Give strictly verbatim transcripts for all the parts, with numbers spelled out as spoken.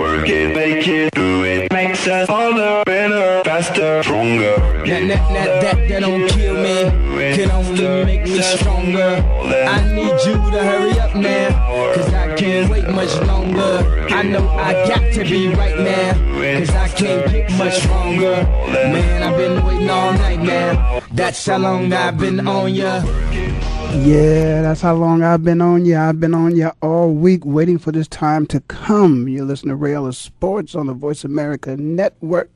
Work it, make it, do it. Makes us harder, better, faster, stronger. That, that, that, that, that don't kill me. Can only make me stronger. I need you to hurry up now, cause I can't wait much longer. I know I got to be right now, cause I can't get much stronger. Man, I've been waiting all night now. That's how long I've been on ya. Yeah, that's how long I've been on you. I've been on you all week waiting for this time to come. You're listening to Ray Ellis Sports on the Voice America Network.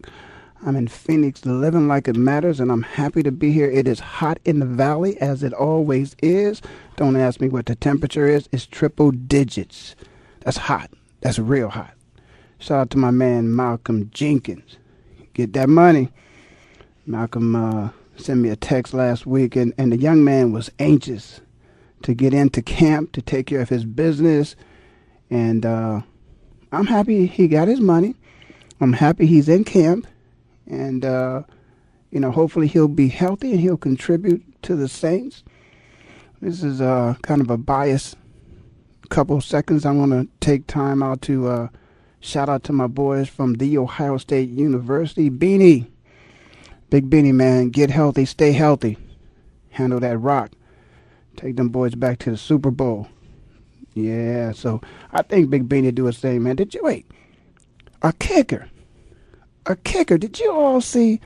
I'm in Phoenix, living like it matters, and I'm happy to be here. It is hot in the valley, as it always is. Don't ask me what the temperature is. It's triple digits. That's hot. That's real hot. Shout out to my man, Malcolm Jenkins. Get that money. Malcolm, uh... sent me a text last week, and, and the young man was anxious to get into camp to take care of his business. And uh, I'm happy he got his money. I'm happy he's in camp. And, uh, you know, hopefully he'll be healthy and he'll contribute to the Saints. This is uh, kind of a biased couple seconds. I want to take time out to uh, shout out to my boys from the Ohio State University, Beanie. Big Beanie, man, get healthy, stay healthy. Handle that rock. Take them boys back to the Super Bowl. Yeah, so I think Big Beanie do his thing, man. Did you, wait, a kicker, a kicker. Did you all see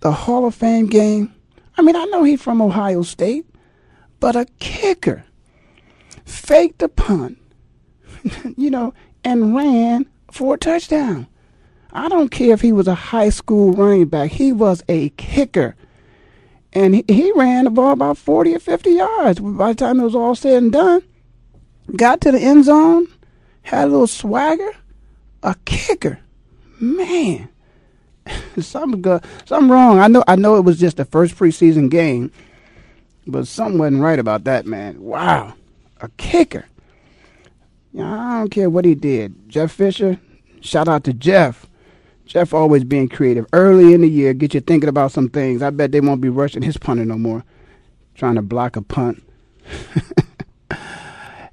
the Hall of Fame game? I mean, I know he's from Ohio State, but a kicker faked the punt, you know, and ran for a touchdown. I don't care if he was a high school running back. He was a kicker. And he, he ran the ball about forty or fifty yards. By the time it was all said and done, got to the end zone, had a little swagger, a kicker. Man, something, go, something wrong. I know I know it was just the first preseason game, but something wasn't right about that, man. Wow, a kicker. I don't care what he did. Jeff Fisher, shout out to Jeff. Jeff always being creative. Early in the year, get you thinking about some things. I bet they won't be rushing his punter no more, trying to block a punt.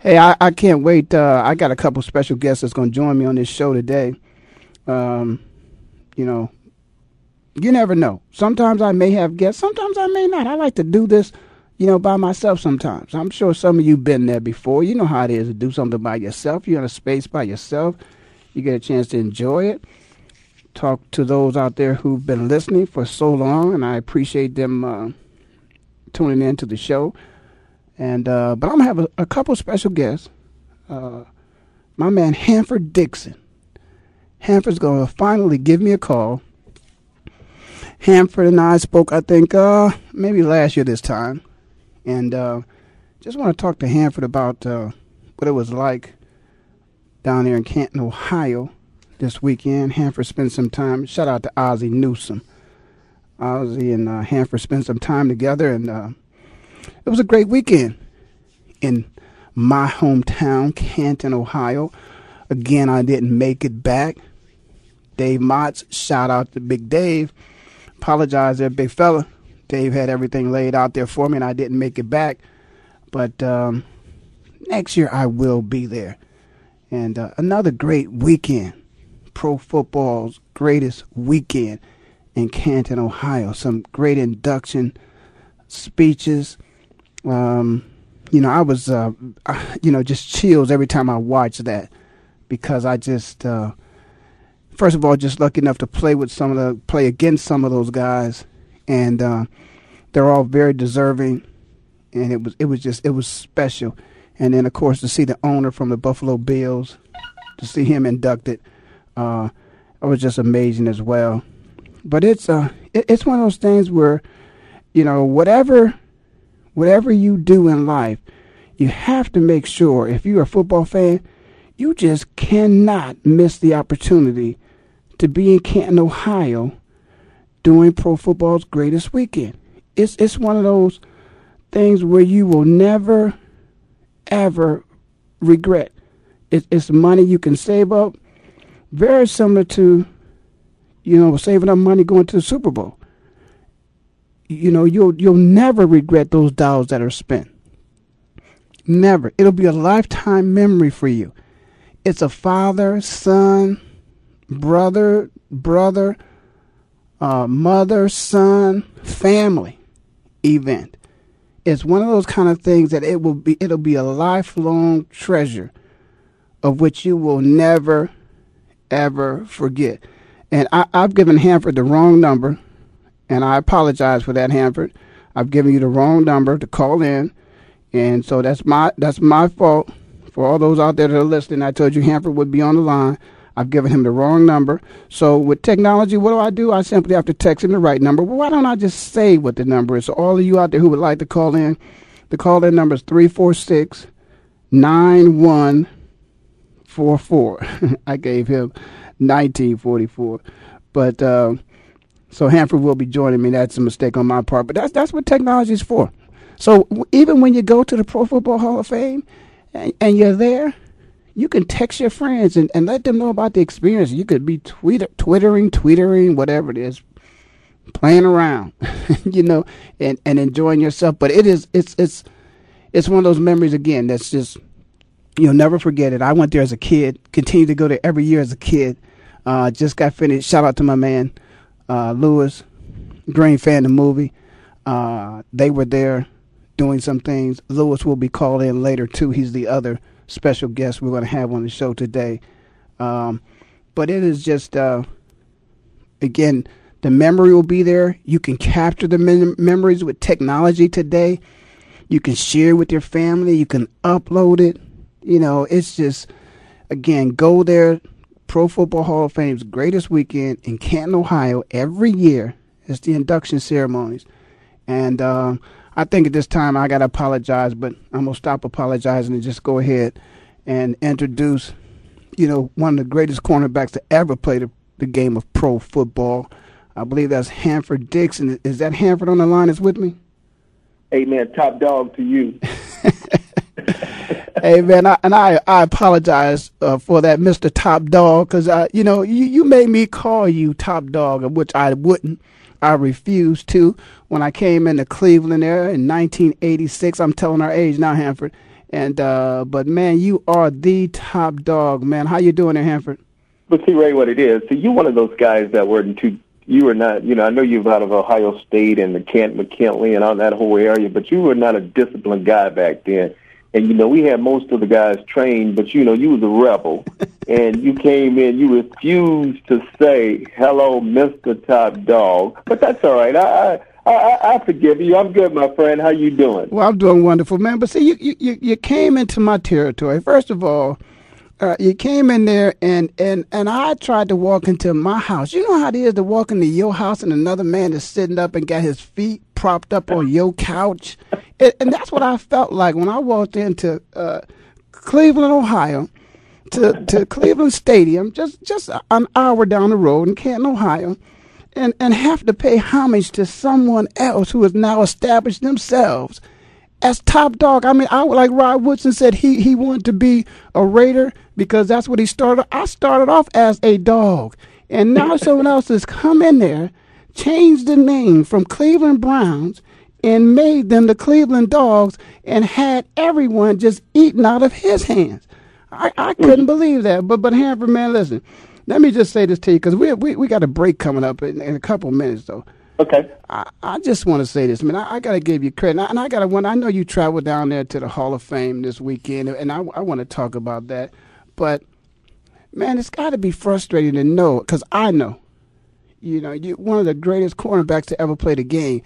Hey, I, I can't wait. Uh, I got a couple special guests that's going to join me on this show today. Um, you know, you never know. Sometimes I may have guests. Sometimes I may not. I like to do this, you know, by myself sometimes. I'm sure some of you been there before. You know how it is to do something by yourself. You're in a space by yourself. You get a chance to enjoy it. Talk to those out there who've been listening for so long, and I appreciate them uh, tuning in to the show. And uh, but I'm going to have a, a couple special guests. Uh, my man Hanford Dixon. Hanford's going to finally give me a call. Hanford and I spoke, I think, uh, maybe last year this time. And uh, just want to talk to Hanford about uh, what it was like down there in Canton, Ohio. This weekend, Hanford spent some time. Shout out to Ozzie Newsome. Ozzie and uh, Hanford spent some time together, and uh, it was a great weekend in my hometown, Canton, Ohio. Again, I didn't make it back. Dave Motz, shout out to Big Dave. Apologize there, big fella. Dave had everything laid out there for me, and I didn't make it back. But um, next year, I will be there. And uh, another great weekend. Pro football's greatest weekend in Canton, Ohio. Some great induction speeches. Um, you know, I was, uh, I, you know, just chills every time I watched that, because I just, uh, first of all, just lucky enough to play with some of the, play against some of those guys, and uh, they're all very deserving, and it was, it was just, it was special. And then, of course, to see the owner from the Buffalo Bills, to see him inducted. Uh, it was just amazing as well. But it's uh, it, it's one of those things where, you know, whatever, whatever you do in life, you have to make sure, if you're a football fan, you just cannot miss the opportunity to be in Canton, Ohio during pro football's greatest weekend. It's it's one of those things where you will never, ever regret. It, it's money you can save up, very similar to, you know, saving up money going to the Super Bowl. You know, you'll you'll never regret those dollars that are spent. Never. It'll be a lifetime memory for you. It's a father, son, brother, brother, uh, mother, son, family event. It's one of those kind of things that it will be. It'll be a lifelong treasure, of which you will never, ever forget. And I, I've given Hanford the wrong number, and I apologize for that, Hanford. I've given you the wrong number to call in, and so that's my that's my fault. For all those out there that are listening, I told you Hanford would be on the line. I've given him the wrong number. So with technology, what do I do? I simply have to text him the right number. Well, why don't I just say what the number is? So all of you out there who would like to call in, the call-in number is three four six, nine one four four. I gave him nineteen forty-four. But uh, so Hanford will be joining me. That's a mistake on my part. But that's, that's what technology is for. So even when you go to the Pro Football Hall of Fame, and, and you're there, you can text your friends and, and let them know about the experience. You could be tweeter, twittering, tweetering, whatever it is, playing around, you know, and, and enjoying yourself. But it is it's it's it's one of those memories again that's just, you'll never forget it. I went there as a kid, continued to go there every year as a kid. Uh, just got finished. Shout out to my man uh, Lewis, Green Fan the Movie. Uh, they were there doing some things. Lewis will be called in later, too. He's the other special guest we're going to have on the show today. Um, but it is just, uh, again, the memory will be there. You can capture the mem- memories with technology today. You can share with your family. You can upload it. You know, it's just, again, go there. Pro Football Hall of Fame's greatest weekend in Canton, Ohio, every year. It's the induction ceremonies. And, um, I think at this time I got to apologize, but I'm going to stop apologizing and just go ahead and introduce, you know, one of the greatest cornerbacks to ever play the, the game of pro football. I believe that's Hanford Dixon. Is that Hanford on the line that's with me? Hey, man, top dog to you. Hey, man, I, and I, I apologize uh, for that, Mister Top Dog, because, you know, you, you made me call you Top Dog, which I wouldn't. I refused to. When I came into Cleveland there in nineteen eighty-six, I'm telling our age now, Hanford. And uh, but man, you are the top dog, man. How you doing there, Hanford? But see, Ray, what it is. So you're one of those guys that were into. You were not. You know, I know you're out of Ohio State and the Kent McKinley and all that whole area, but you were not a disciplined guy back then. And, you know, we had most of the guys trained, but, you know, you was a rebel. And you came in, you refused to say, hello, Mister Top Dog. But that's all right. I I, I, I forgive you. I'm good, my friend. How you doing? Well, I'm doing wonderful, man. But, see, you, you, you came into my territory. First of all, uh, you came in there, and, and, and I tried to walk into my house. You know how it is to walk into your house and another man is sitting up and got his feet propped up on your couch? It, and that's what I felt like when I walked into uh, Cleveland, Ohio, to, to Cleveland Stadium, just just an hour down the road in Canton, Ohio, and, and have to pay homage to someone else who has now established themselves as top dog. I mean, I like Rod Woodson said, he, he wanted to be a Raider because that's what he started. I started off as a dog, and now someone else has come in there, changed the name from Cleveland Browns, and made them the Cleveland Dogs, and had everyone just eating out of his hands. I, I couldn't believe that. But, but Hanford, man, listen, let me just say this to you, because we, we we got a break coming up in, in a couple minutes, though. Okay. I, I just want to say this. I mean, I, I got to give you credit. And I, I got to wonder, I know you traveled down there to the Hall of Fame this weekend, and I, I want to talk about that. But, man, it's got to be frustrating to know, because I know, you know, you one of the greatest cornerbacks to ever play the game.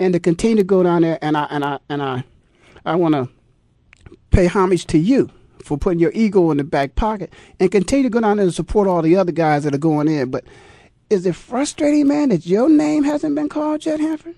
And to continue to go down there, and I and I and I, I want to pay homage to you for putting your ego in the back pocket and continue to go down there and support all the other guys that are going in. But is it frustrating, man, that your name hasn't been called yet, Hanford?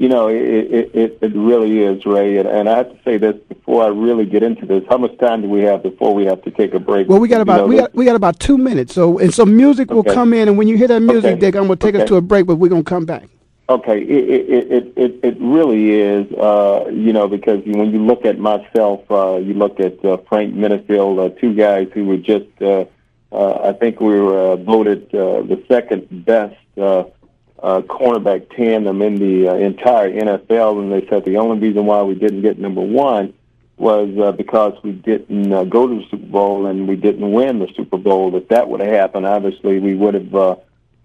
you know, it, it, it really is, Ray. And, and I have to say this before I really get into this. How much time do we have before we have to take a break? Well, we got about you know, we got we got about two minutes. So and some music will okay. come in, and when you hear that music, okay. Dick, I'm going to take okay. us to a break, but we're going to come back. Okay, it it it, it, it really is, uh, you know, because when you look at myself, uh, you look at uh, Frank Minifield, uh, two guys who were just, uh, uh, I think we were uh, voted uh, the second best uh, uh, cornerback tandem in the uh, entire N F L, and they said the only reason why we didn't get number one was uh, because we didn't uh, go to the Super Bowl and we didn't win the Super Bowl. If that would have happened, obviously we would have uh,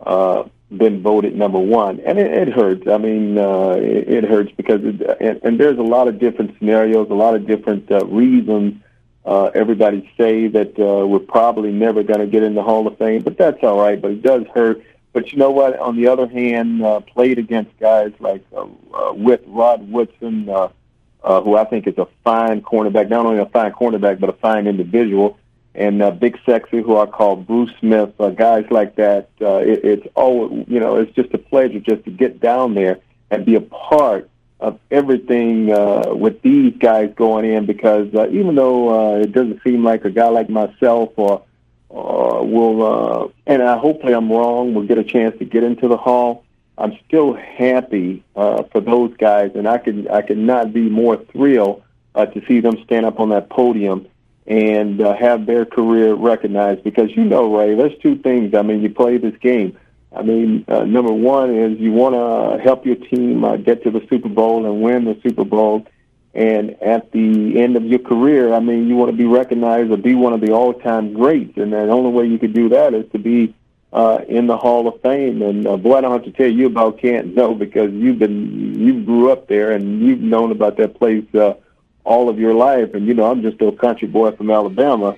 uh, been voted number one, and it, it hurts. I mean, uh, it, it hurts because, it, and, and there's a lot of different scenarios, a lot of different uh, reasons. Uh, everybody say that uh, we're probably never going to get in the Hall of Fame, but that's all right. But it does hurt. But you know what? On the other hand, uh, played against guys like uh, uh, with Rod Woodson, uh, uh, who I think is a fine cornerback, not only a fine cornerback but a fine individual. And uh, Big Sexy, who I call Bruce Smith, uh, guys like that. Uh, it, it's always, you know, it's just a pleasure just to get down there and be a part of everything uh, with these guys going in. Because uh, even though uh, it doesn't seem like a guy like myself, or, or will, uh, and I, hopefully I'm wrong, will get a chance to get into the Hall. I'm still happy uh, for those guys, and I can I cannot be more thrilled uh, to see them stand up on that podium and uh, have their career recognized. Because, you know, Ray, there's two things. I mean, you play this game. I mean, uh, number one is you want to help your team uh, get to the Super Bowl and win the Super Bowl. And at the end of your career, I mean, you want to be recognized or be one of the all-time greats. And the only way you could do that is to be uh, in the Hall of Fame. And, uh, boy, I don't have to tell you about Canton, no, because you've been, you grew up there and you've known about that place uh all of your life. And, you know, I'm just a country boy from Alabama,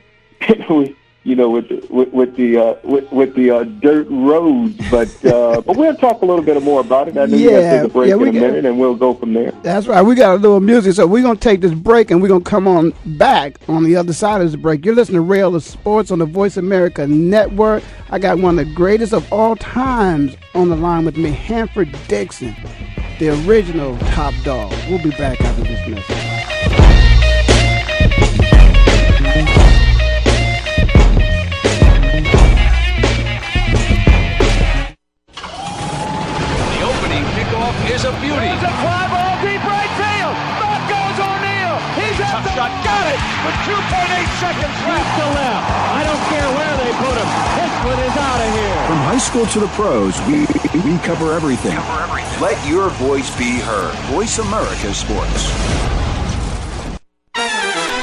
we, you know, with the, with, with the, uh, with, with the uh, dirt roads. But uh, but we'll talk a little bit more about it. I know yeah, you guys take a break yeah, in a get, minute, and we'll go from there. That's right. We got a little music, so we're going to take this break, and we're going to come on back on the other side of this break. You're listening to Ray Ellis Sports on the Voice America Network. I got one of the greatest of all times on the line with me, Hanford Dixon, the original top dog. We'll be back after this message. Is a beauty. There's a fly ball deep right field. Back goes O'Neal. He's at the shot. Got it with two point eight seconds left to left. I don't care where they put him. This one is out of here. From high school to the pros, we we cover everything. Cover everything. Let your voice be heard. Voice America Sports.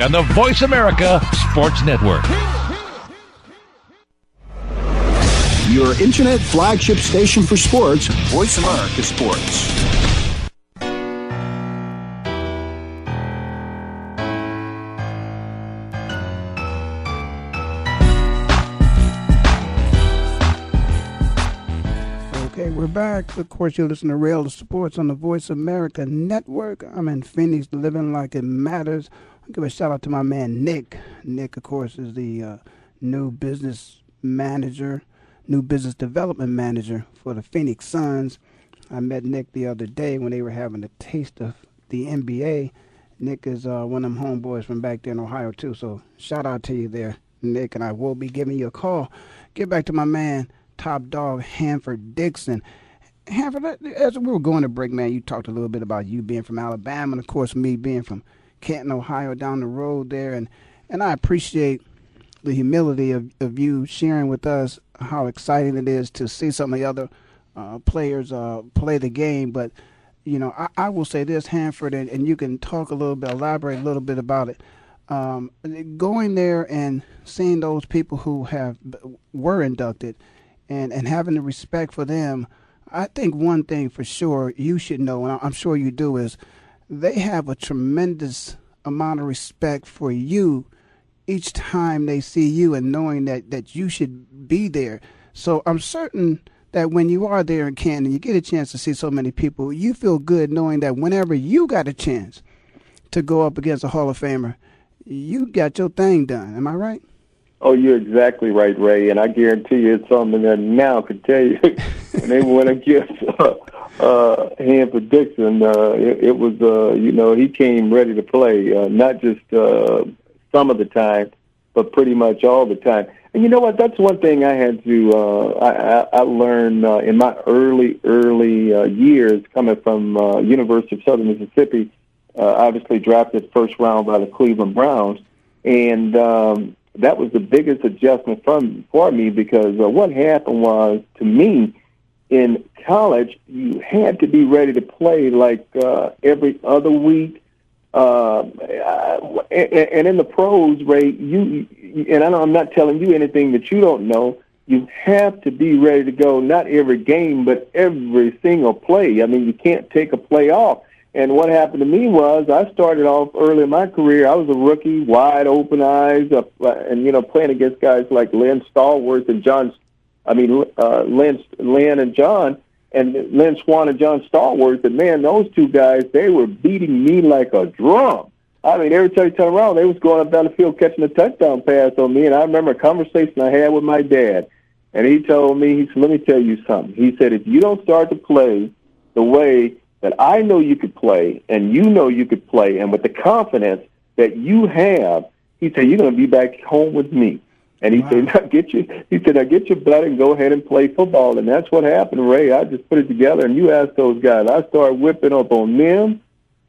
on the Voice America Sports Network. Your internet flagship station for sports, Voice America Sports. Okay, we're back. Of course, you're listening to Ray Ellis Sports on the Voice America Network. I'm in Phoenix, living like it matters. I'll give a shout out to my man Nick. Nick, of course, is the uh, new business manager, new business development manager for the Phoenix Suns. I met Nick the other day when they were having a taste of the N B A. Nick is uh, one of them homeboys from back there in Ohio, too. So shout out to you there, Nick, and I will be giving you a call. Get back to my man, Top Dog Hanford Dixon. Hanford, as we were going to break, man, you talked a little bit about you being from Alabama and, of course, me being from Canton, Ohio, down the road there, and and I appreciate the humility of, of you sharing with us how exciting it is to see some of the other uh, players uh, play the game. But you know, I, I will say this, Hanford, and, and you can talk a little bit, elaborate a little bit about it. Um, going there and seeing those people who have were inducted, and and having the respect for them, I think one thing for sure you should know, and I'm sure you do, is they have a tremendous amount of respect for you each time they see you, and knowing that, that you should be there. So I'm certain that when you are there in Canton, you get a chance to see so many people, you feel good knowing that whenever you got a chance to go up against a Hall of Famer, you got your thing done. Am I right? Oh, you're exactly right, Ray, and I guarantee you it's something that now can tell you when they went against uh, uh, Hanford Dixon, uh, it, it was, uh, you know, he came ready to play, uh, not just uh, some of the time, but pretty much all the time. And you know what? That's one thing I had to, uh, I, I, I learned uh, in my early, early uh, years coming from uh, University of Southern Mississippi, uh, obviously drafted first round by the Cleveland Browns, and um that was the biggest adjustment from for me because uh, what happened was, to me, in college, you had to be ready to play like uh, every other week. Uh, and, and in the pros, Ray, you, and I know I'm not telling you anything that you don't know, you have to be ready to go, not every game, but every single play. I mean, you can't take a play off. And what happened to me was I started off early in my career. I was a rookie, wide open eyes, uh, and you know playing against guys like Len Stallworth and John, I mean uh, Lynn, Lynn and John, and Lynn Swan and John Stallworth. And man, those two guys, they were beating me like a drum. I mean, every time you turn around, they was going up down the field catching a touchdown pass on me. And I remember a conversation I had with my dad, and he told me, he said, "Let me tell you something." He said, "If you don't start to play the way that I know you could play, and you know you could play, and with the confidence that you have," he said, "you're going to be back home with me." And he wow. said, now get you, he said, "Now get your blood and go ahead and play football." And that's what happened, Ray. I just put it together, and you asked those guys. I started whipping up on them,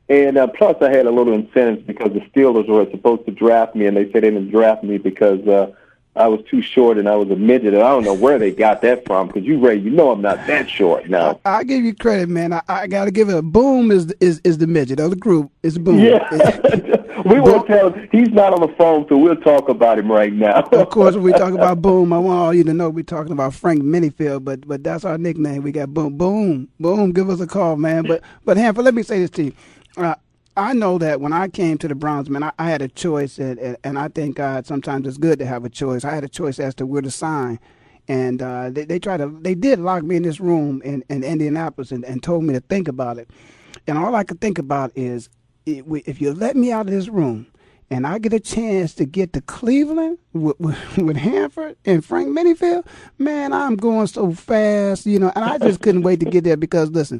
and uh, plus I had a little incentive because the Steelers were supposed to draft me, and they said they didn't draft me because uh, I was too short and I was a midget, and I don't know where they got that from because you, Ray, you know I'm not that short now. I, I give you credit, man. I, I got to give it a boom is, is is the midget of the group. It's Boom. Yeah. We won't tell him. He's not on the phone, so we'll talk about him right now. Of course, when we talk about Boom, I want all you to know we're talking about Frank Minifield, but but that's our nickname. We got Boom. Boom. Boom. Give us a call, man. But, but Hanford, let me say this to you. Uh, I know that when I came to the Browns, man, I, I had a choice, and, and, and I thank God sometimes it's good to have a choice. I had a choice as to where to sign, and uh, they, they tried to, they did lock me in this room in, in Indianapolis and, and told me to think about it. And all I could think about is, it, if you let me out of this room and I get a chance to get to Cleveland with, with, with Hanford and Frank Minifield, man, I'm going so fast, you know, and I just couldn't wait to get there because, listen,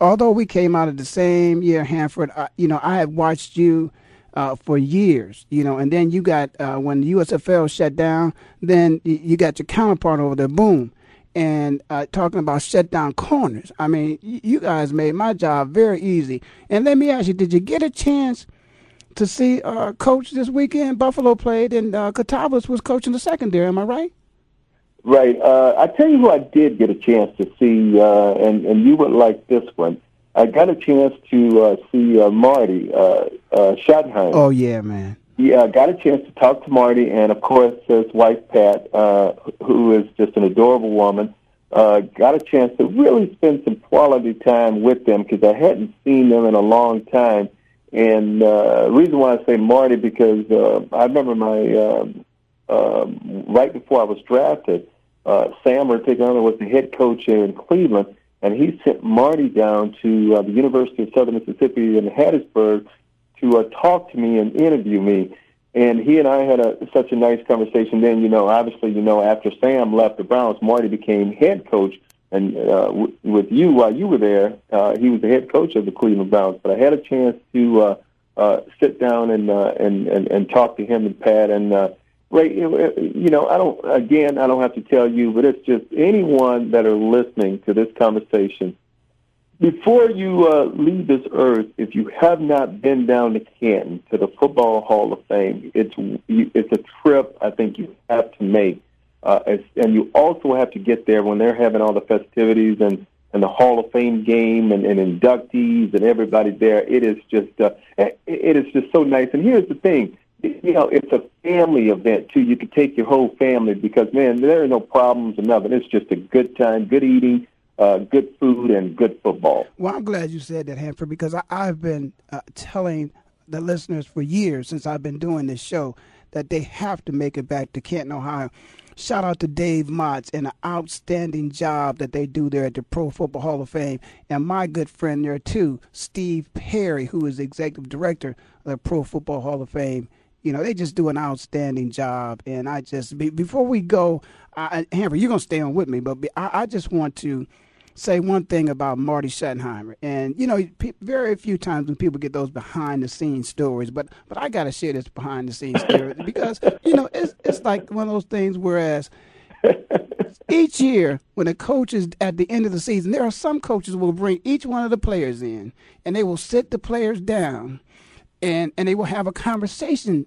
although we came out of the same year, Hanford, I, you know, I had watched you Uh, for years, you know, and then you got uh, when the U S F L shut down, then you got your counterpart over there, Boom, and uh, talking about shut down corners. I mean, you guys made my job very easy. And let me ask you, did you get a chance to see uh, Coach this weekend? Buffalo played, and uh, Catawbas was coaching the secondary. Am I right? Right. Uh, I tell you who I did get a chance to see, uh, and and you would like this one. I got a chance to uh, see uh, Marty uh, uh, Schottenheimer. Oh, yeah, man. Yeah, I got a chance to talk to Marty, and, of course, his wife, Pat, uh, who is just an adorable woman, uh, got a chance to really spend some quality time with them because I hadn't seen them in a long time. And uh, the reason why I say Marty, because uh, I remember my um, um, right before I was drafted, uh, Sam Ortigoner was the head coach in Cleveland, and he sent Marty down to uh, the University of Southern Mississippi in Hattiesburg to uh, talk to me and interview me. And he and I had a, such a nice conversation. Then, you know, obviously, you know, after Sam left the Browns, Marty became head coach. And uh, w- with you, while you were there, uh, he was the head coach of the Cleveland Browns. But I had a chance to uh, uh, sit down and, uh, and and and talk to him and Pat. And, uh, Ray, you know, I don't, again, I don't have to tell you, but it's just anyone that are listening to this conversation, before you uh, leave this earth, if you have not been down to Canton, to the Football Hall of Fame, it's it's a trip I think you have to make. Uh, it's, and you also have to get there when they're having all the festivities and, and the Hall of Fame game and, and inductees and everybody there. It is just uh, it is just so nice. And here's the thing. You know, it's a family event, too. You can take your whole family because, man, there are no problems and nothing. It's just a good time, good eating, uh, good food, and good football. Well, I'm glad you said that, Hanford, because I, I've been uh, telling the listeners for years since I've been doing this show that they have to make it back to Canton, Ohio. Shout out to Dave Motz and an outstanding job that they do there at the Pro Football Hall of Fame. And my good friend there, too, Steve Perry, who is the executive director of the Pro Football Hall of Fame. You know, they just do an outstanding job. And I just, be, before we go, I, Hanford, you're going to stay on with me, but be, I, I just want to say one thing about Marty Schottenheimer. And, you know, pe- very few times when people get those behind-the-scenes stories, but but I got to share this behind-the-scenes story because, you know, it's it's like one of those things whereas each year when a coach is at the end of the season, there are some coaches who will bring each one of the players in, and they will sit the players down, and and they will have a conversation.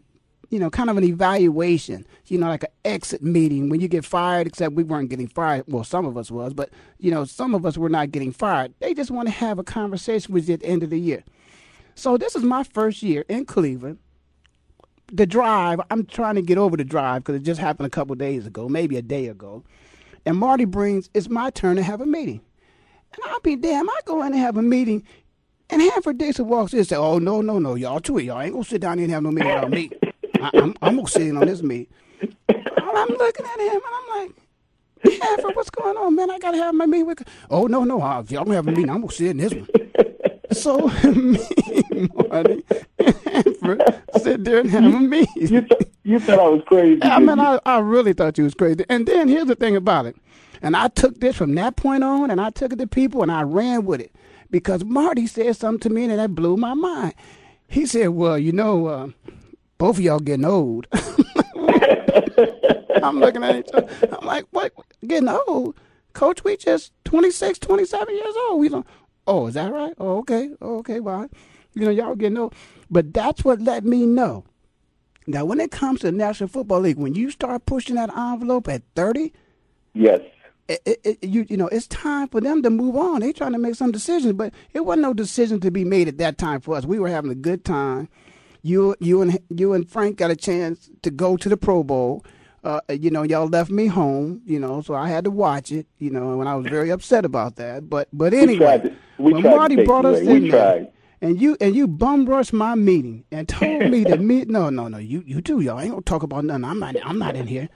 You know, kind of an evaluation, you know, like an exit meeting when you get fired, except we weren't getting fired. Well, some of us was, but, you know, some of us were not getting fired. They just want to have a conversation with you at the end of the year. So this is my first year in Cleveland. The drive, I'm trying to get over the drive because it just happened a couple of days ago, maybe a day ago. And Marty brings, it's my turn to have a meeting. And I'll be damn, I go in and have a meeting. And Hanford Dixon walks in and says, oh, no, no, no, y'all too. Y'all ain't going to sit down here and have no meeting without me. I, I'm, I'm going to sit in on this meet. And I'm looking at him, and I'm like, Hanford, what's going on, man? I got to have my meeting with Oh, no, no, I, if y'all going to have a meeting, I'm going to sit in this one. So me, Marty, and Hanford sit there and have a meeting. You, th- you thought I was crazy. I mean, I, I really thought you was crazy. And then here's the thing about it. And I took this from that point on, and I took it to people, and I ran with it. Because Marty said something to me, and that blew my mind. He said, well, you know, uh, both of y'all getting old. I'm looking at each other. I'm like, what? Getting old? Coach, we just twenty-six, twenty-seven years old. We don't. Oh, is that right? Oh, okay. Oh, okay. Well, you know, y'all getting old. But that's what let me know. Now, when it comes to the National Football League, when you start pushing that envelope at thirty. Yes. It, it, it, you, you know, it's time for them to move on. They're trying to make some decisions, but it wasn't no decision to be made at that time for us. We were having a good time. You, you and you and Frank got a chance to go to the Pro Bowl. Uh, you know, y'all left me home. You know, so I had to watch it. You know, and I was very upset about that. But but anyway, we tried to, we when tried Marty to brought us in there, and you and you bum rushed my meeting and told me that me no no no you you do y'all I ain't gonna talk about nothing. I'm not I'm not in here.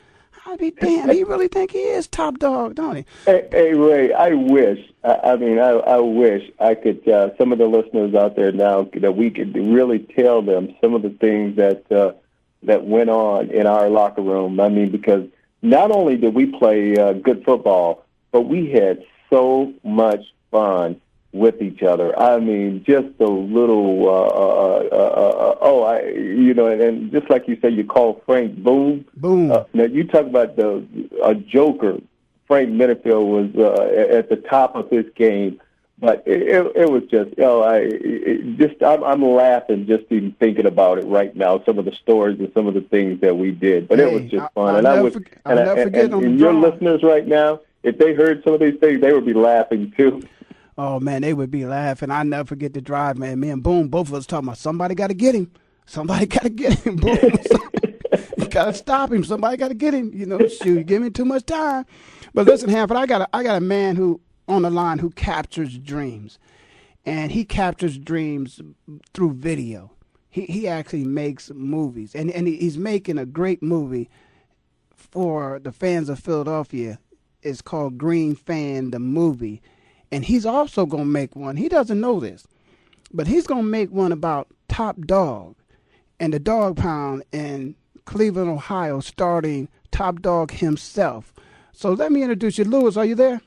I be damn. He really think he is top dog, don't he? Hey, hey Ray, I wish. I, I mean, I, I wish I could. Uh, some of the listeners out there now that we could really tell them some of the things that uh, that went on in our locker room. I mean, because not only did we play uh, good football, but we had so much fun with each other. I mean, just the little uh, uh, uh, uh, oh, I you know, and, and just like you say, you call Frank Boom. Boom. Uh, now, you talk about the a joker. Frank Minifield was uh, at the top of his game, but it, it, it was just, you know, I it just I'm, I'm laughing just even thinking about it right now. Some of the stories and some of the things that we did, but hey, it was just fun. I, and I would, forg- and, I, and, and, and your listeners right now, if they heard some of these things, they would be laughing too. Oh man, they would be laughing. I never forget the drive, man. Me and Boom, both of us talking about somebody got to get him. Somebody got to get him. Boom. You got to stop him. Somebody got to get him. You know, shoot, you give me too much time. But listen, Hanford, I got a, I got a man who on the line who captures dreams, and he captures dreams through video. He he actually makes movies, and and he's making a great movie for the fans of Philadelphia. It's called Green Fan the Movie, and he's also gonna make one. He doesn't know this, but he's gonna make one about Top Dog and the Dog Pound in Cleveland, Ohio, starting Top Dog himself. So let me introduce you. Lewis, are you there?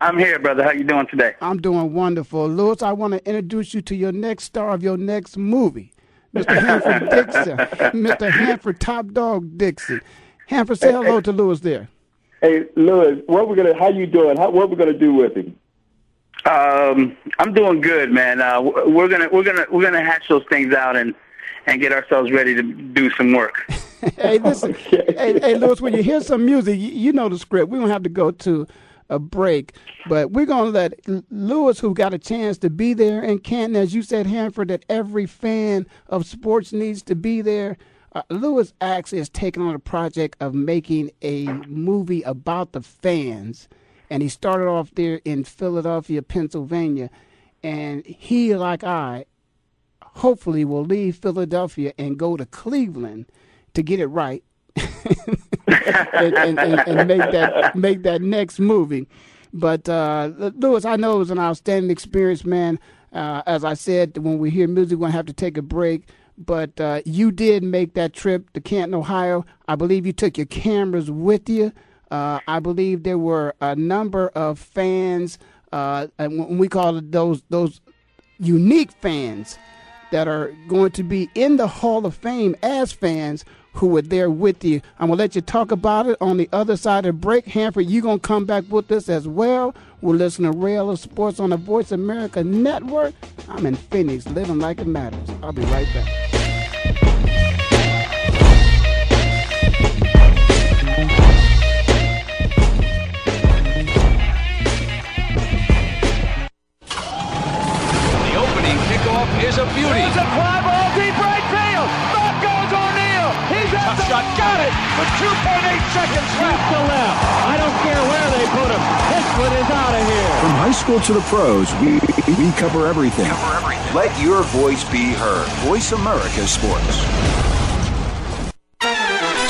I'm here, brother. How you doing today? I'm doing wonderful. Lewis, I want to introduce you to your next star of your next movie, Mister Hanford Dixon, Mister Hanford Top Dog Dixon. Hanford, say hey, hello hey. to Lewis there. Hey, Lewis, what we gonna? How you doing? How, what we gonna do with him? Um, I'm doing good, man. Uh, we're gonna we're gonna we're gonna hash those things out and and get ourselves ready to do some work. Hey, listen. Okay. Hey, hey, Lewis, when you hear some music, you, you know the script. We don't have to go to a break, but we're going to let Lewis, who got a chance to be there in Canton, as you said, Hanford, that every fan of sports needs to be there. Uh, Lewis actually is taking on a project of making a movie about the fans, and he started off there in Philadelphia, Pennsylvania, and he, like I, hopefully will leave Philadelphia and go to Cleveland to get it right and, and, and, and make that make that next movie. But uh, Lewis, I know it was an outstanding experience, man. Uh, as I said, when we hear music, we're going to have to take a break. But uh, you did make that trip to Canton, Ohio. I believe you took your cameras with you. Uh, I believe there were a number of fans, uh, and we call it those those unique fans that are going to be in the Hall of Fame as fans who were there with you. I'm going to let you talk about it on the other side of the break. Hanford, you're going to come back with us as well. We're listening to Ray Ellis Sports on the Voice America Network. I'm in Phoenix, living like it matters. I'll be right back. The opening kickoff is a beauty. It's a fly ball deep right field. Tough shot, got it, with two point eight seconds left to left. I don't care where they put him. This one is out of here. From high school to the pros, we, we cover everything. Cover everything. Let your voice be heard. Voice America Sports.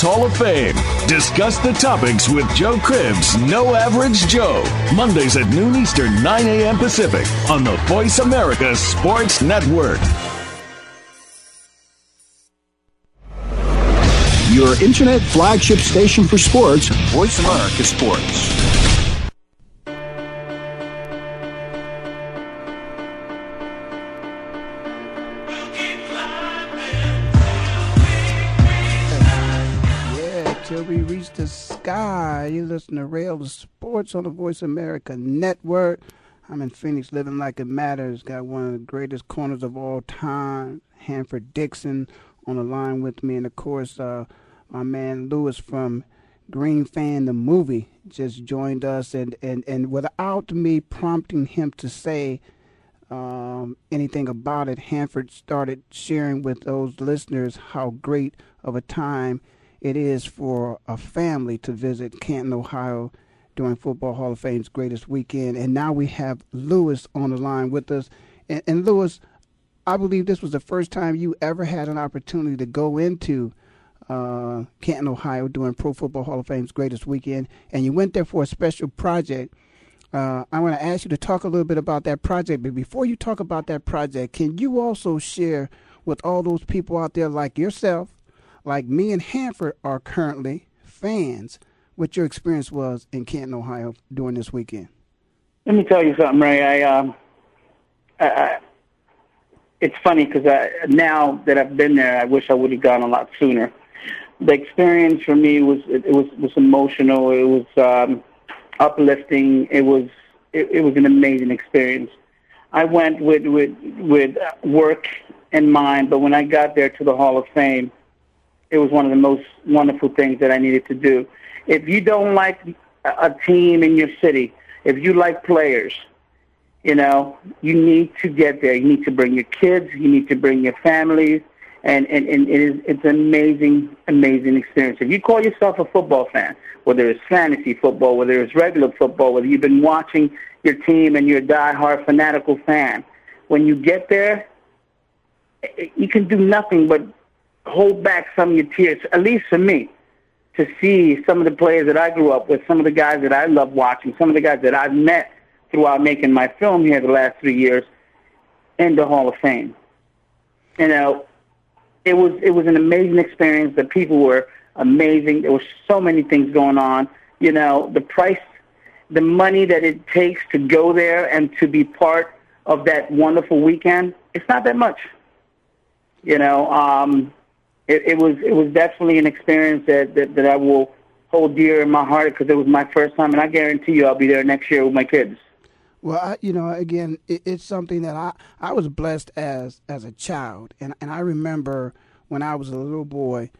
Hall of Fame. Discuss the topics with Joe Cribbs, No Average Joe, Mondays at noon Eastern, nine a.m. Pacific, on the Voice America Sports Network. Your internet flagship station for sports, Voice America Sports. Yeah, till we reach the sky. You listen to Ray Ellis Sports on the Voice America Network. I'm in Phoenix, living like it matters. Got one of the greatest corners of all time, Hanford Dixon, on the line with me, and of course uh, my man Lewis from Green Fan the Movie just joined us, and, and, and without me prompting him to say um, anything about it, Hanford started sharing with those listeners how great of a time it is for a family to visit Canton, Ohio during Football Hall of Fame's greatest weekend. And now we have Lewis on the line with us, and, and Lewis, I believe this was the first time you ever had an opportunity to go into uh, Canton, Ohio during Pro Football Hall of Fame's greatest weekend, and you went there for a special project. Uh, I want to ask you to talk a little bit about that project, but before you talk about that project, can you also share with all those people out there like yourself, like me and Hanford are currently fans, what your experience was in Canton, Ohio during this weekend? Let me tell you something, Ray. I... Um, I, I It's funny because now that I've been there, I wish I would have gone a lot sooner. The experience for me was it, it was was emotional. It was um, uplifting. It was it, it was an amazing experience. I went with, with with work in mind, but when I got there to the Hall of Fame, it was one of the most wonderful things that I needed to do. If you don't like a team in your city, if you like players, you know, you need to get there. You need to bring your kids. You need to bring your families. And, and, and it is, it's an amazing, amazing experience. If you call yourself a football fan, whether it's fantasy football, whether it's regular football, whether you've been watching your team and you're a diehard fanatical fan, when you get there, you can do nothing but hold back some of your tears, at least for me, to see some of the players that I grew up with, some of the guys that I love watching, some of the guys that I've met throughout making my film here the last three years, in the Hall of Fame. You know, it was it was an amazing experience. The people were amazing. There were so many things going on. You know, the price, the money that it takes to go there and to be part of that wonderful weekend, it's not that much. You know, um, it, it was it was definitely an experience that, that, that I will hold dear in my heart because it was my first time, and I guarantee you I'll be there next year with my kids. Well, I, you know, again, it, it's something that I, I was blessed as as a child. And, and I remember when I was a little boy,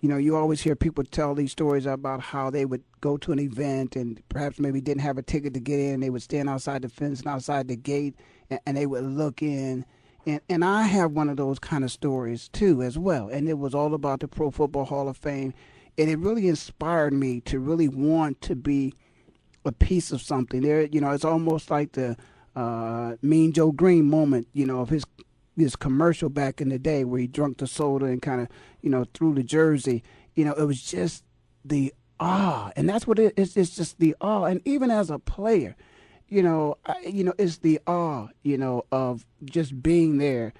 you know, you always hear people tell these stories about how they would go to an event and perhaps maybe didn't have a ticket to get in. They would stand outside the fence and outside the gate, and, and they would look in. And, and I have one of those kind of stories, too, as well. And it was all about the Pro Football Hall of Fame. And it really inspired me to really want to be a piece of something there. You know, it's almost like the uh, Mean Joe Green moment, you know, of his his commercial back in the day where he drunk the soda and kind of, you know, threw the jersey. You know, it was just the awe. And that's what it is. It's just the awe. And even as a player, you know, I, you know, it's the awe, you know, of just being there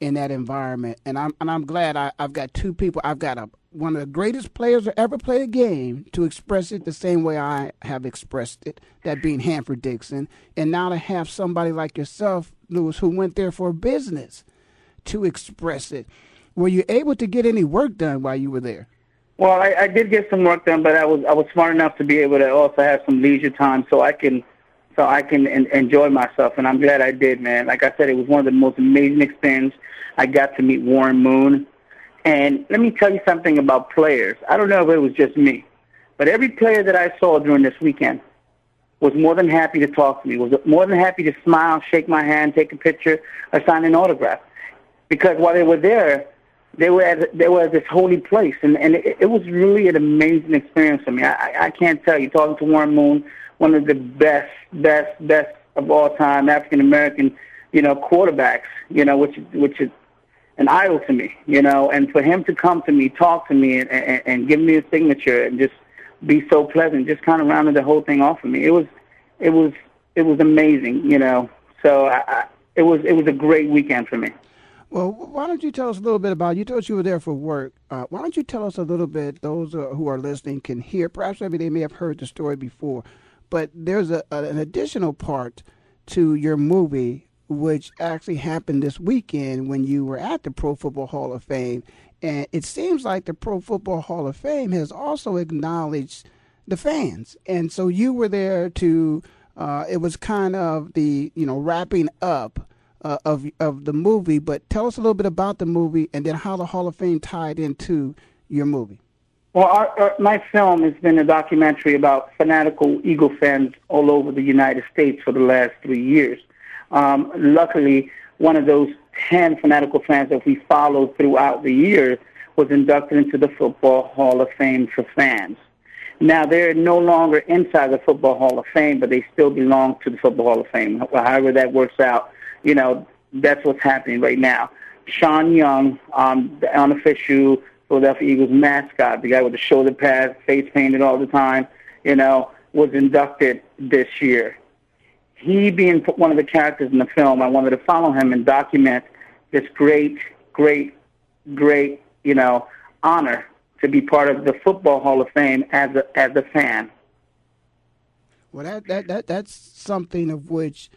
in that environment. And I'm and I'm glad I, I've got two people. I've got a one of the greatest players to ever play a game to express it the same way I have expressed it, that being Hanford Dixon. And now to have somebody like yourself, Lewis, who went there for business to express it. Were you able to get any work done while you were there? Well, I, I did get some work done, but I was I was smart enough to be able to also have some leisure time so I can so I can en- enjoy myself, and I'm glad I did, man. Like I said, it was one of the most amazing experiences. I got to meet Warren Moon. And let me tell you something about players. I don't know if it was just me, but every player that I saw during this weekend was more than happy to talk to me, was more than happy to smile, shake my hand, take a picture, or sign an autograph. Because while they were there, they were at, they were at this holy place, and, and it, it was really an amazing experience for me. I, I can't tell you, talking to Warren Moon, one of the best, best, best of all time African-American, you know, quarterbacks, you know, which, which is an idol to me, you know, and for him to come to me, talk to me, and, and, and give me a signature and just be so pleasant, just kind of rounded the whole thing off for me. It was, it was, it was amazing, you know. So I, I, it was, it was a great weekend for me. Well, why don't you tell us a little bit about, you told us you were there for work. Uh, why don't you tell us a little bit, those uh, who are listening can hear, perhaps maybe they may have heard the story before, but there's a, a, an additional part to your movie, which actually happened this weekend when you were at the Pro Football Hall of Fame. And it seems like the Pro Football Hall of Fame has also acknowledged the fans. And so you were there to, uh, it was kind of the, you know, wrapping up uh, of of the movie. But tell us a little bit about the movie and then how the Hall of Fame tied into your movie. Well, our, our, my film has been a documentary about fanatical Eagle fans all over the United States for the last three years. Um, luckily, one of those ten fanatical fans that we followed throughout the year was inducted into the Football Hall of Fame for fans. Now, they're no longer inside the Football Hall of Fame, but they still belong to the Football Hall of Fame. However that works out, you know, that's what's happening right now. Sean Young, um, the unofficial Philadelphia Eagles mascot, the guy with the shoulder pads, face painted all the time, you know, was inducted this year. He being one of the characters in the film, I wanted to follow him and document this great, great, great, you know, honor to be part of the Football Hall of Fame as a as a fan. Well, that that, that that's something of which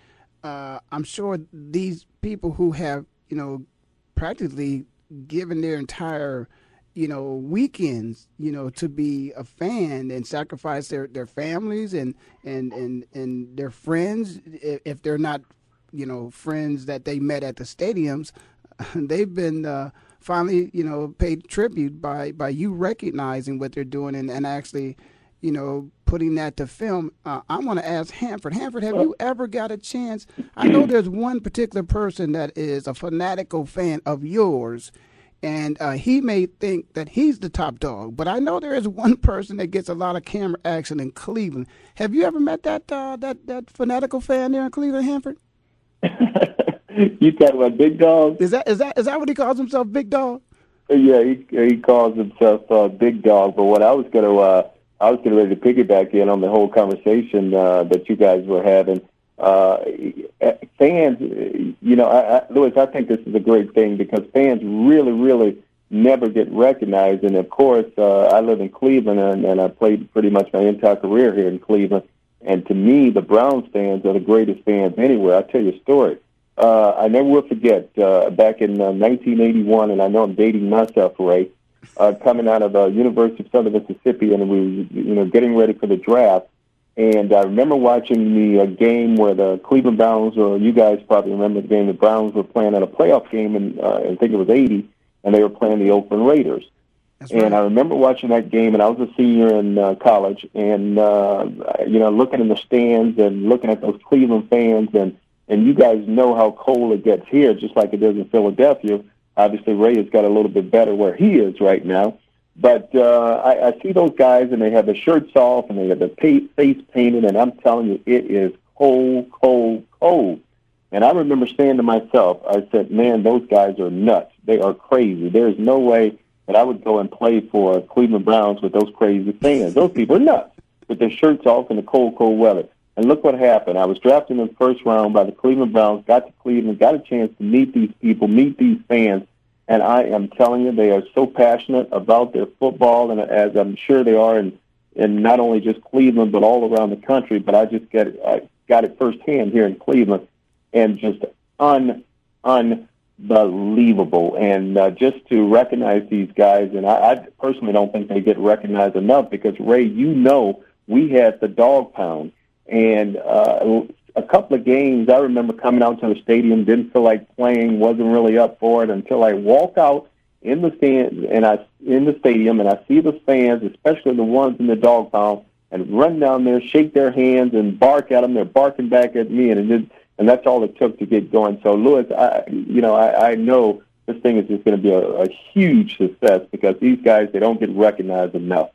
uh, I'm sure these people who have, you know, practically given their entire, you know, weekends, you know, to be a fan and sacrifice their, their families and, and, and, and their friends, if they're not, you know, friends that they met at the stadiums, they've been uh, finally, you know, paid tribute by, by you recognizing what they're doing and, and actually, you know, putting that to film. Uh, I want to ask Hanford. Hanford, have you ever got a chance? I know there's one particular person that is a fanatical fan of yours, and uh, he may think that he's the top dog, but I know there is one person that gets a lot of camera action in Cleveland. Have you ever met that uh, that that fanatical fan there in Cleveland, Hanford? You talking about Big Dog? Is that is that is that what he calls himself, Big Dog? Yeah, he he calls himself uh, Big Dog. But what I was gonna uh, I was getting ready to piggyback in on the whole conversation uh, that you guys were having. Uh, fans, you know, I, I, Lewis, I think this is a great thing because fans really, really never get recognized. And, of course, uh, I live in Cleveland, and, and I played pretty much my entire career here in Cleveland. And to me, the Browns fans are the greatest fans anywhere. I'll tell you a story. Uh, I never will forget uh, back in uh, nineteen eighty-one, and I know I'm dating myself, Ray, uh, coming out of the uh, University of Southern Mississippi, and we were, you know, getting ready for the draft. And I remember watching the uh, game where the Cleveland Browns, or you guys probably remember the game, the Browns were playing at a playoff game, and uh, I think it was eighty, and they were playing the Oakland Raiders. That's right. And I remember watching that game, and I was a senior in uh, college, and, uh, you know, looking in the stands and looking at those Cleveland fans, and, and you guys know how cold it gets here, just like it does in Philadelphia. Obviously, Ray has got a little bit better where he is right now. But uh, I, I see those guys, and they have their shirts off, and they have their pay, face painted, and I'm telling you, it is cold, cold, cold. And I remember saying to myself, I said, man, those guys are nuts. They are crazy. There is no way that I would go and play for Cleveland Browns with those crazy fans. Those people are nuts with their shirts off in the cold, cold weather. And look what happened. I was drafted in the first round by the Cleveland Browns, got to Cleveland, got a chance to meet these people, meet these fans. And I am telling you, they are so passionate about their football, and as I'm sure they are in, in not only just Cleveland but all around the country. But I just get it, I got it firsthand here in Cleveland, and just un unbelievable. And uh, just to recognize these guys, and I, I personally don't think they get recognized enough because, Ray, you know, we had the dog pound, and uh, a couple of games, I remember coming out to the stadium, didn't feel like playing, wasn't really up for it until I walk out in the stands and I in the stadium, and I see the fans, especially the ones in the dog pound, and run down there, shake their hands, and bark at them. They're barking back at me, and it, and that's all it took to get going. So, Lewis, I you know I, I know this thing is just going to be a, a huge success because these guys, they don't get recognized enough.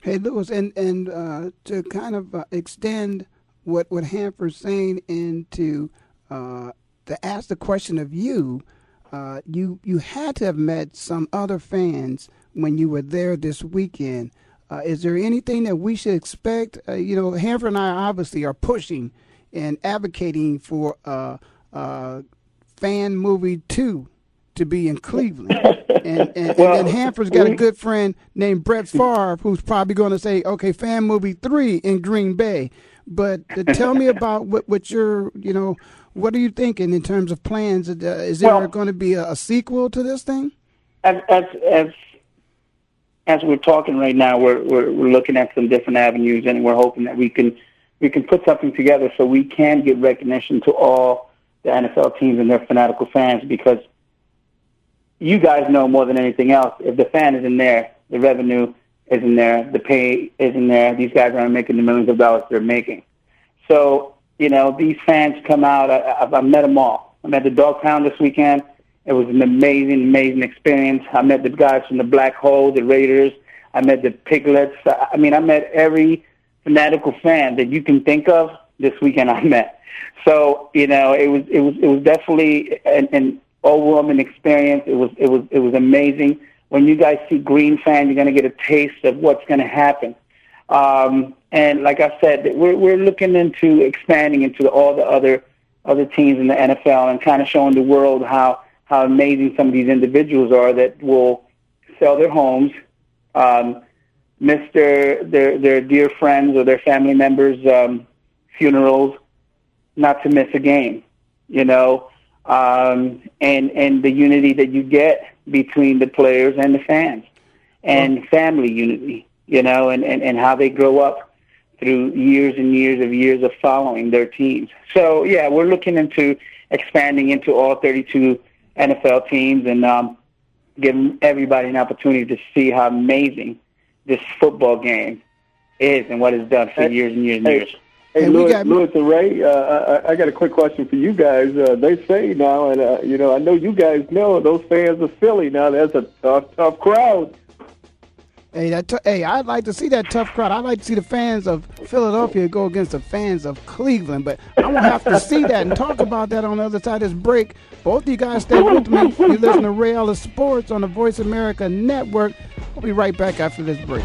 Hey, Lewis, and and uh, to kind of uh, extend what what Hanford's saying and to uh, to ask the question of you. Uh, you you had to have met some other fans when you were there this weekend. Uh, is there anything that we should expect? Uh, you know, Hanford and I obviously are pushing and advocating for uh, uh, Fan Movie two to be in Cleveland. And, and, well, and Hanford's got a good friend named Brett Favre who's probably going to say, okay, Fan Movie three in Green Bay. But uh, tell me about what, what you're, you know, what are you thinking in terms of plans? Uh, is there well, going to be a, a sequel to this thing? As as as, as we're talking right now, we're, we're we're looking at some different avenues, and we're hoping that we can we can put something together so we can give recognition to all the N F L teams and their fanatical fans. Because you guys know more than anything else, if the fan isn't there, the revenue isn't there, the pay isn't there. These guys aren't making the millions of dollars they're making, so. You know, these fans come out. I, I, I met them all. I met the Dog Pound this weekend. It was an amazing, amazing experience. I met the guys from the Black Hole, the Raiders. I met the Piglets. I, I mean, I met every fanatical fan that you can think of this weekend I met. So, you know, it was it was, it was definitely an, an overwhelming experience. It was, it was, it was amazing. When you guys see Green Fan, you're going to get a taste of what's going to happen. Um, and like I said, we're, we're looking into expanding into all the other other teams in the N F L and kind of showing the world how, how amazing some of these individuals are that will sell their homes, um, miss their, their, their dear friends or their family members' um, funerals, not to miss a game, you know, um, and, and the unity that you get between the players and the fans and mm-hmm. family unity. You know, and, and, and how they grow up through years and years of years of following their teams. So, yeah, we're looking into expanding into all thirty-two N F L teams and um, giving everybody an opportunity to see how amazing this football game is and what it's done for hey, years and years and hey, years. Hey, hey Lewis, got... Lewis and Ray, uh, I, I got a quick question for you guys. Uh, they say now, and, uh, you know, I know you guys know those fans of Philly now. That's a tough, tough crowd. Hey, that t- hey! I'd like to see that tough crowd. I'd like to see the fans of Philadelphia go against the fans of Cleveland, but I won't have to see that and talk about that on the other side of this break. Both of you guys stay with me. You listen to Ray Ellis Sports on the Voice America Network. We'll be right back after this break.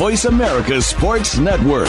Voice America Sports Network.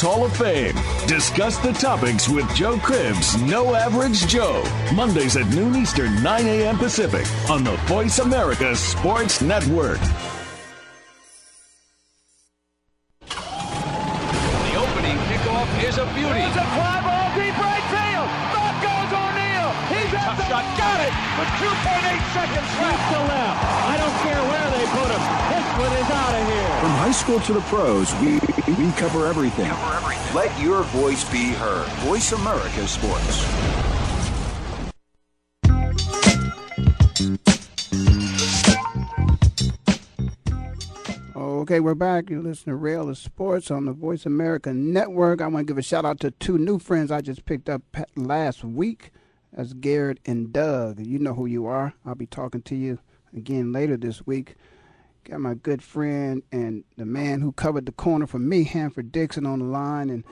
Hall of Fame. Discuss the topics with Joe Cribs, No Average Joe, Mondays at noon Eastern, nine a.m. Pacific, on the Voice America Sports Network. The opening kickoff is a beauty. It's a fly ball deep right field. Back goes O'Neal. He's at the shot. Got it with two point eight seconds left to left. I don't care where they put him. This one is out of here. From high school to the pros, we we cover everything. Cover everything. Let your voice be heard. Voice America Sports. Okay, we're back. You're listening to Ray Ellis Sports on the Voice America Network. I want to give a shout out to two new friends I just picked up last week. That's Garrett and Doug. You know who you are. I'll be talking to you again later this week. Got my good friend and the man who covered the corner for me, Hanford Dixon, on the line, and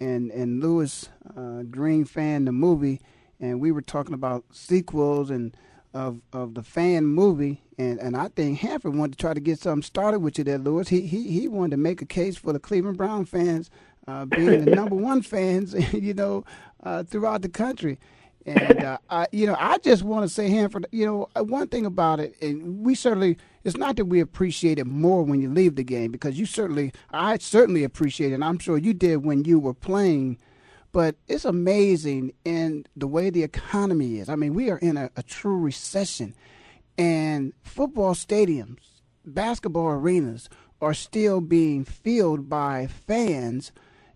and and Lewis, uh, Green Fan the Movie, and we were talking about sequels and of of the fan movie. And, and I think Hanford wanted to try to get something started with you there, Lewis. He he he wanted to make a case for the Cleveland Brown fans uh, being the number one fans, you know, uh, throughout the country. And, uh, I, you know, I just want to say, Hanford, you know, one thing about it, and we certainly, it's not that we appreciate it more when you leave the game, because you certainly, I certainly appreciate it, and I'm sure you did when you were playing. But it's amazing in the way the economy is. I mean, we are in a, a true recession. And football stadiums, basketball arenas are still being filled by fans,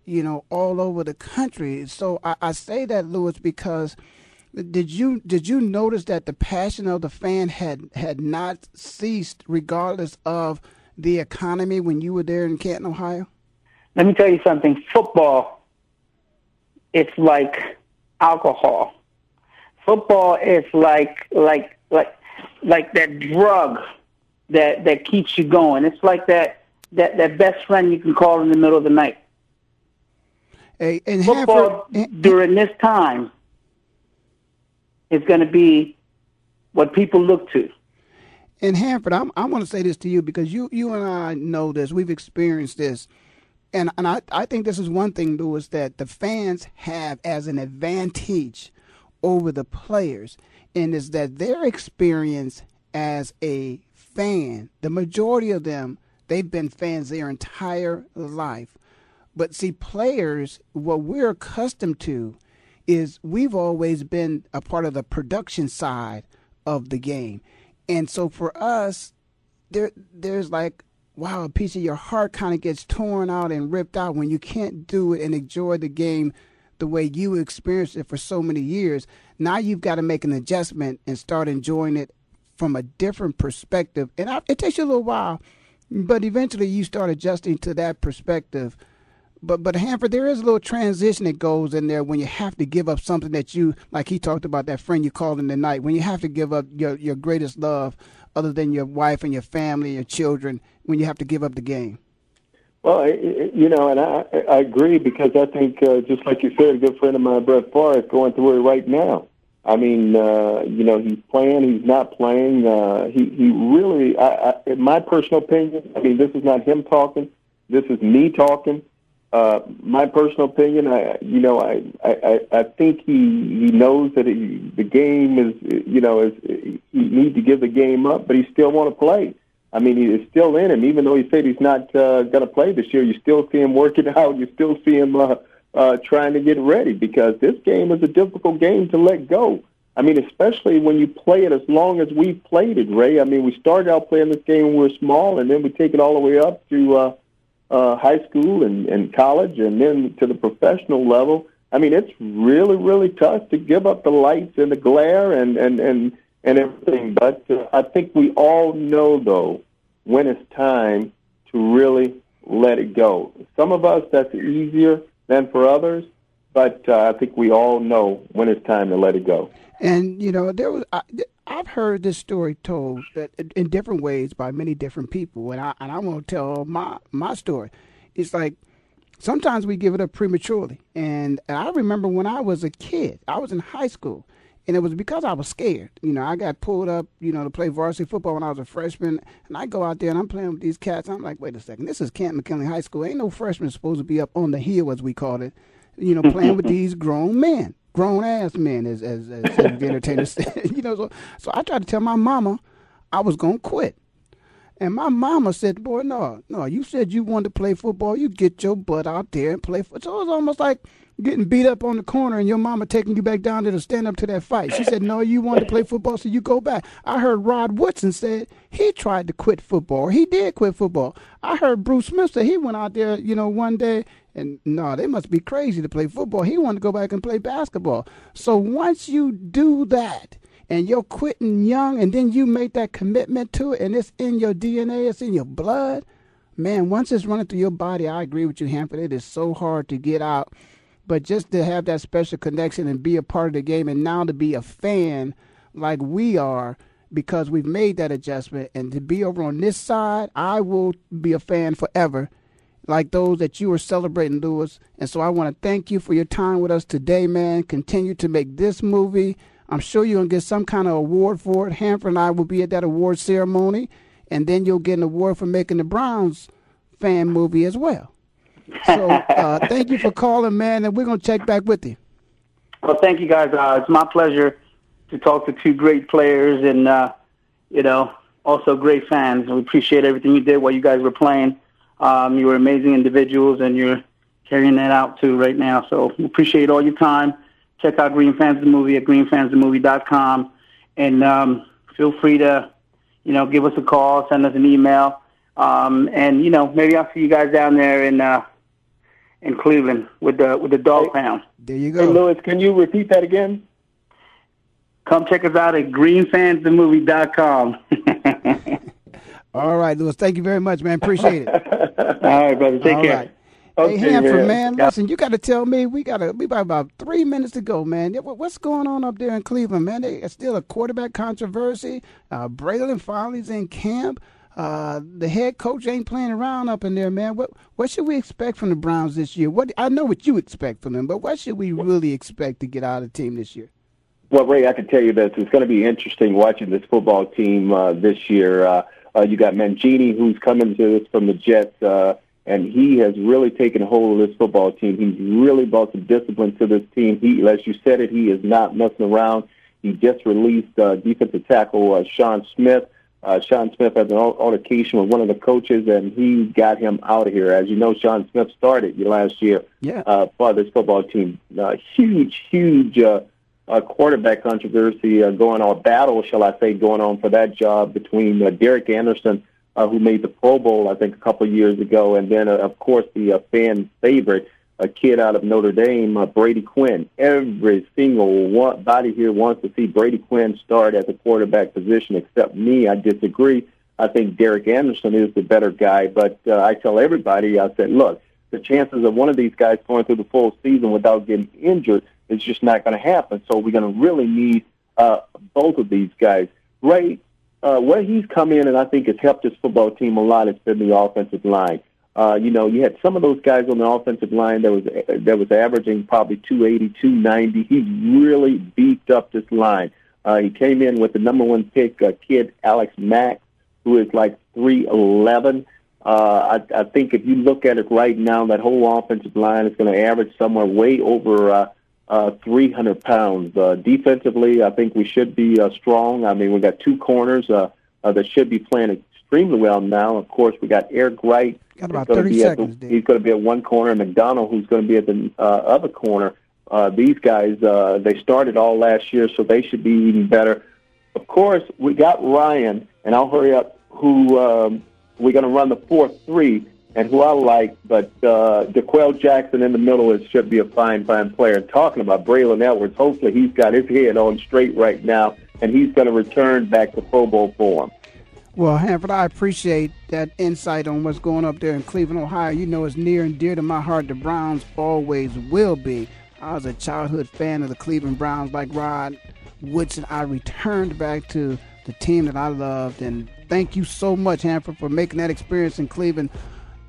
you know, all over the country. So I, I say that, Lewis, because did you did you notice that the passion of the fan had, had not ceased regardless of the economy when you were there in Canton, Ohio? Let me tell you something. Football, it's like alcohol. Football is like like like. Like that drug that, that keeps you going. It's like that, that that best friend you can call in the middle of the night. Hey, and football Hanford, and, during this time is going to be what people look to. And Hanford, I'm, I want to say this to you because you, you and I know this. We've experienced this. And, and I, I think this is one thing, Lewis, that the fans have as an advantage over the players, and is that their experience as a fan, the majority of them, they've been fans their entire life. But see, players, what we're accustomed to is we've always been a part of the production side of the game. And so for us, there, there's like, wow, a piece of your heart kind of gets torn out and ripped out when you can't do it and enjoy the game the way you experienced it for so many years. Now you've got to make an adjustment and start enjoying it from a different perspective. And I, it takes you a little while, but eventually you start adjusting to that perspective. But, but Hanford, there is a little transition that goes in there when you have to give up something that you, like he talked about, that friend you called in the night, when you have to give up your, your greatest love other than your wife and your family, your children, when you have to give up the game. Well, you know, and I, I agree because I think, uh, just like you said, a good friend of mine, Brett Favre, is going through it right now. I mean, uh, you know, he's playing, he's not playing. Uh, he, he really, I, I, in my personal opinion, I mean, this is not him talking. This is me talking. Uh, my personal opinion, I, you know, I, I, I think he, he knows that he, the game is, you know, is he needs to give the game up, but he still want to play. I mean, it's still in him. Even though he said he's not uh, going to play this year, you still see him working out. You still see him uh, uh, trying to get ready because this game is a difficult game to let go. I mean, especially when you play it as long as we've played it, Ray. I mean, we started out playing this game when we were small, and then we take it all the way up to uh, uh, high school and, and college and then to the professional level. I mean, it's really, really tough to give up the lights and the glare and, and, and – and everything, but uh, I think we all know, though, when it's time to really let it go. Some of us, that's easier than for others, but uh, I think we all know when it's time to let it go. And, you know, there was I, I've heard this story told in different ways by many different people, and, I, and I'm going to tell my, my story. It's like sometimes we give it up prematurely, and, and I remember when I was a kid, I was in high school, and it was because I was scared. You know, I got pulled up, you know, to play varsity football when I was a freshman, and I go out there and I'm playing with these cats. I'm like, wait a second, this is Camp McKinley High School. Ain't no freshman supposed to be up on the hill, as we called it, you know, playing with these grown men, grown-ass men, as as, as the entertainers said. You know, so, so I tried to tell my mama I was going to quit. And my mama said, boy, no, no, you said you wanted to play football. You get your butt out there and play football. So it was almost like getting beat up on the corner and your mama taking you back down there to stand up to that fight. She said, no, you wanted to play football, so you go back. I heard Rod Woodson said he tried to quit football. He did quit football. I heard Bruce Smith say he went out there, you know, one day, and no, they must be crazy to play football. He wanted to go back and play basketball. So once you do that, and you're quitting young, and then you make that commitment to it, and it's in your D N A, it's in your blood. Man, once it's running through your body, I agree with you, Hanford, it is so hard to get out. But just to have that special connection and be a part of the game, and now to be a fan like we are because we've made that adjustment, and to be over on this side, I will be a fan forever, like those that you were celebrating, Lewis. And so I want to thank you for your time with us today, man. Continue to make this movie. I'm sure you're going to get some kind of award for it. Hanford and I will be at that award ceremony, and then you'll get an award for making the Browns fan movie as well. So uh, thank you for calling, man, and we're going to check back with you. Well, thank you, guys. Uh, it's my pleasure to talk to two great players and, uh, you know, also great fans. We appreciate everything you did while you guys were playing. Um, you were amazing individuals, and you're carrying that out, too, right now. So we appreciate all your time. Check out Green Fans the Movie at green fans the movie dot com, and um, feel free to, you know, give us a call, send us an email, um, and you know, maybe I'll see you guys down there in uh, in Cleveland with the with the dog pound. There you go. Hey, Lewis, can you repeat that again? Come check us out at green fans the movie dot com. All right, Lewis. Thank you very much, man. Appreciate it. All right, brother. Take All care. Right. Okay, hey, Hanford, yeah. man, listen, you got to tell me, we got to, we got about three minutes to go, man. What's going on up there in Cleveland, man? There's still a quarterback controversy. Uh, Braylon Foley's in camp. Uh, the head coach ain't playing around up in there, man. What what should we expect from the Browns this year? What I know what you expect from them, but what should we really expect to get out of the team this year? Well, Ray, I can tell you this. It's going to be interesting watching this football team uh, this year. Uh, uh, you got Mangini, who's coming to us from the Jets, uh and he has really taken hold of this football team. He's really brought some discipline to this team. He, as you said it, he is not messing around. He just released uh, defensive tackle uh, Sean Smith. Uh, Sean Smith had an altercation with one of the coaches, and he got him out of here. As you know, Sean Smith started last year yeah. uh, for this football team. Uh, huge, huge uh, uh, quarterback controversy uh, going on, battle, shall I say, going on for that job between uh, Derek Anderson, Uh, who made the Pro Bowl, I think, a couple years ago, and then, uh, of course, the uh, fan favorite, a kid out of Notre Dame, uh, Brady Quinn. Every single one, body here wants to see Brady Quinn start at the quarterback position, except me. I disagree. I think Derek Anderson is the better guy, but uh, I tell everybody, I said, look, the chances of one of these guys going through the full season without getting injured is just not going to happen, so we're going to really need uh, both of these guys. Ray, Uh, where he's come in and I think has helped this football team a lot has been the offensive line. Uh, you know, you had some of those guys on the offensive line that was that was averaging probably two eighty, two ninety. He really beefed up this line. Uh, he came in with the number one pick, uh, kid Alex Mack, who is like three eleven. Uh, I, I think if you look at it right now, that whole offensive line is going to average somewhere way over uh, Uh, three hundred pounds. Uh, defensively, I think we should be uh, strong. I mean, we got two corners uh, uh, that should be playing extremely well now. Of course, we got Eric Wright. Got about thirty seconds, dude. He's going to be at one corner, and McDonald, who's going to be at the uh, other corner. Uh, these guys, uh, they started all last year, so they should be even better. Of course, we got Ryan, and I'll hurry up, who um, we're going to run the four three. And who I like, but uh, DeQuell Jackson in the middle is, should be a fine, fine player. And talking about Braylon Edwards, hopefully he's got his head on straight right now, and he's going to return back to Pro Bowl form. Well, Hanford, I appreciate that insight on what's going up there in Cleveland, Ohio. You know, it's near and dear to my heart. The Browns always will be. I was a childhood fan of the Cleveland Browns. Like Rod Woodson, I returned back to the team that I loved. And thank you so much, Hanford, for making that experience in Cleveland,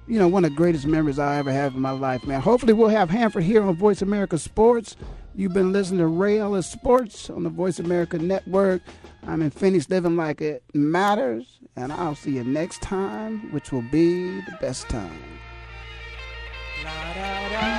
you know, one of the greatest memories I ever have in my life, man. Hopefully we'll have Hanford here on Voice America Sports. You've been listening to Ray Ellis Sports on the Voice America Network. I'm in Phoenix living like it matters, and I'll see you next time, which will be the best time. La, da, da.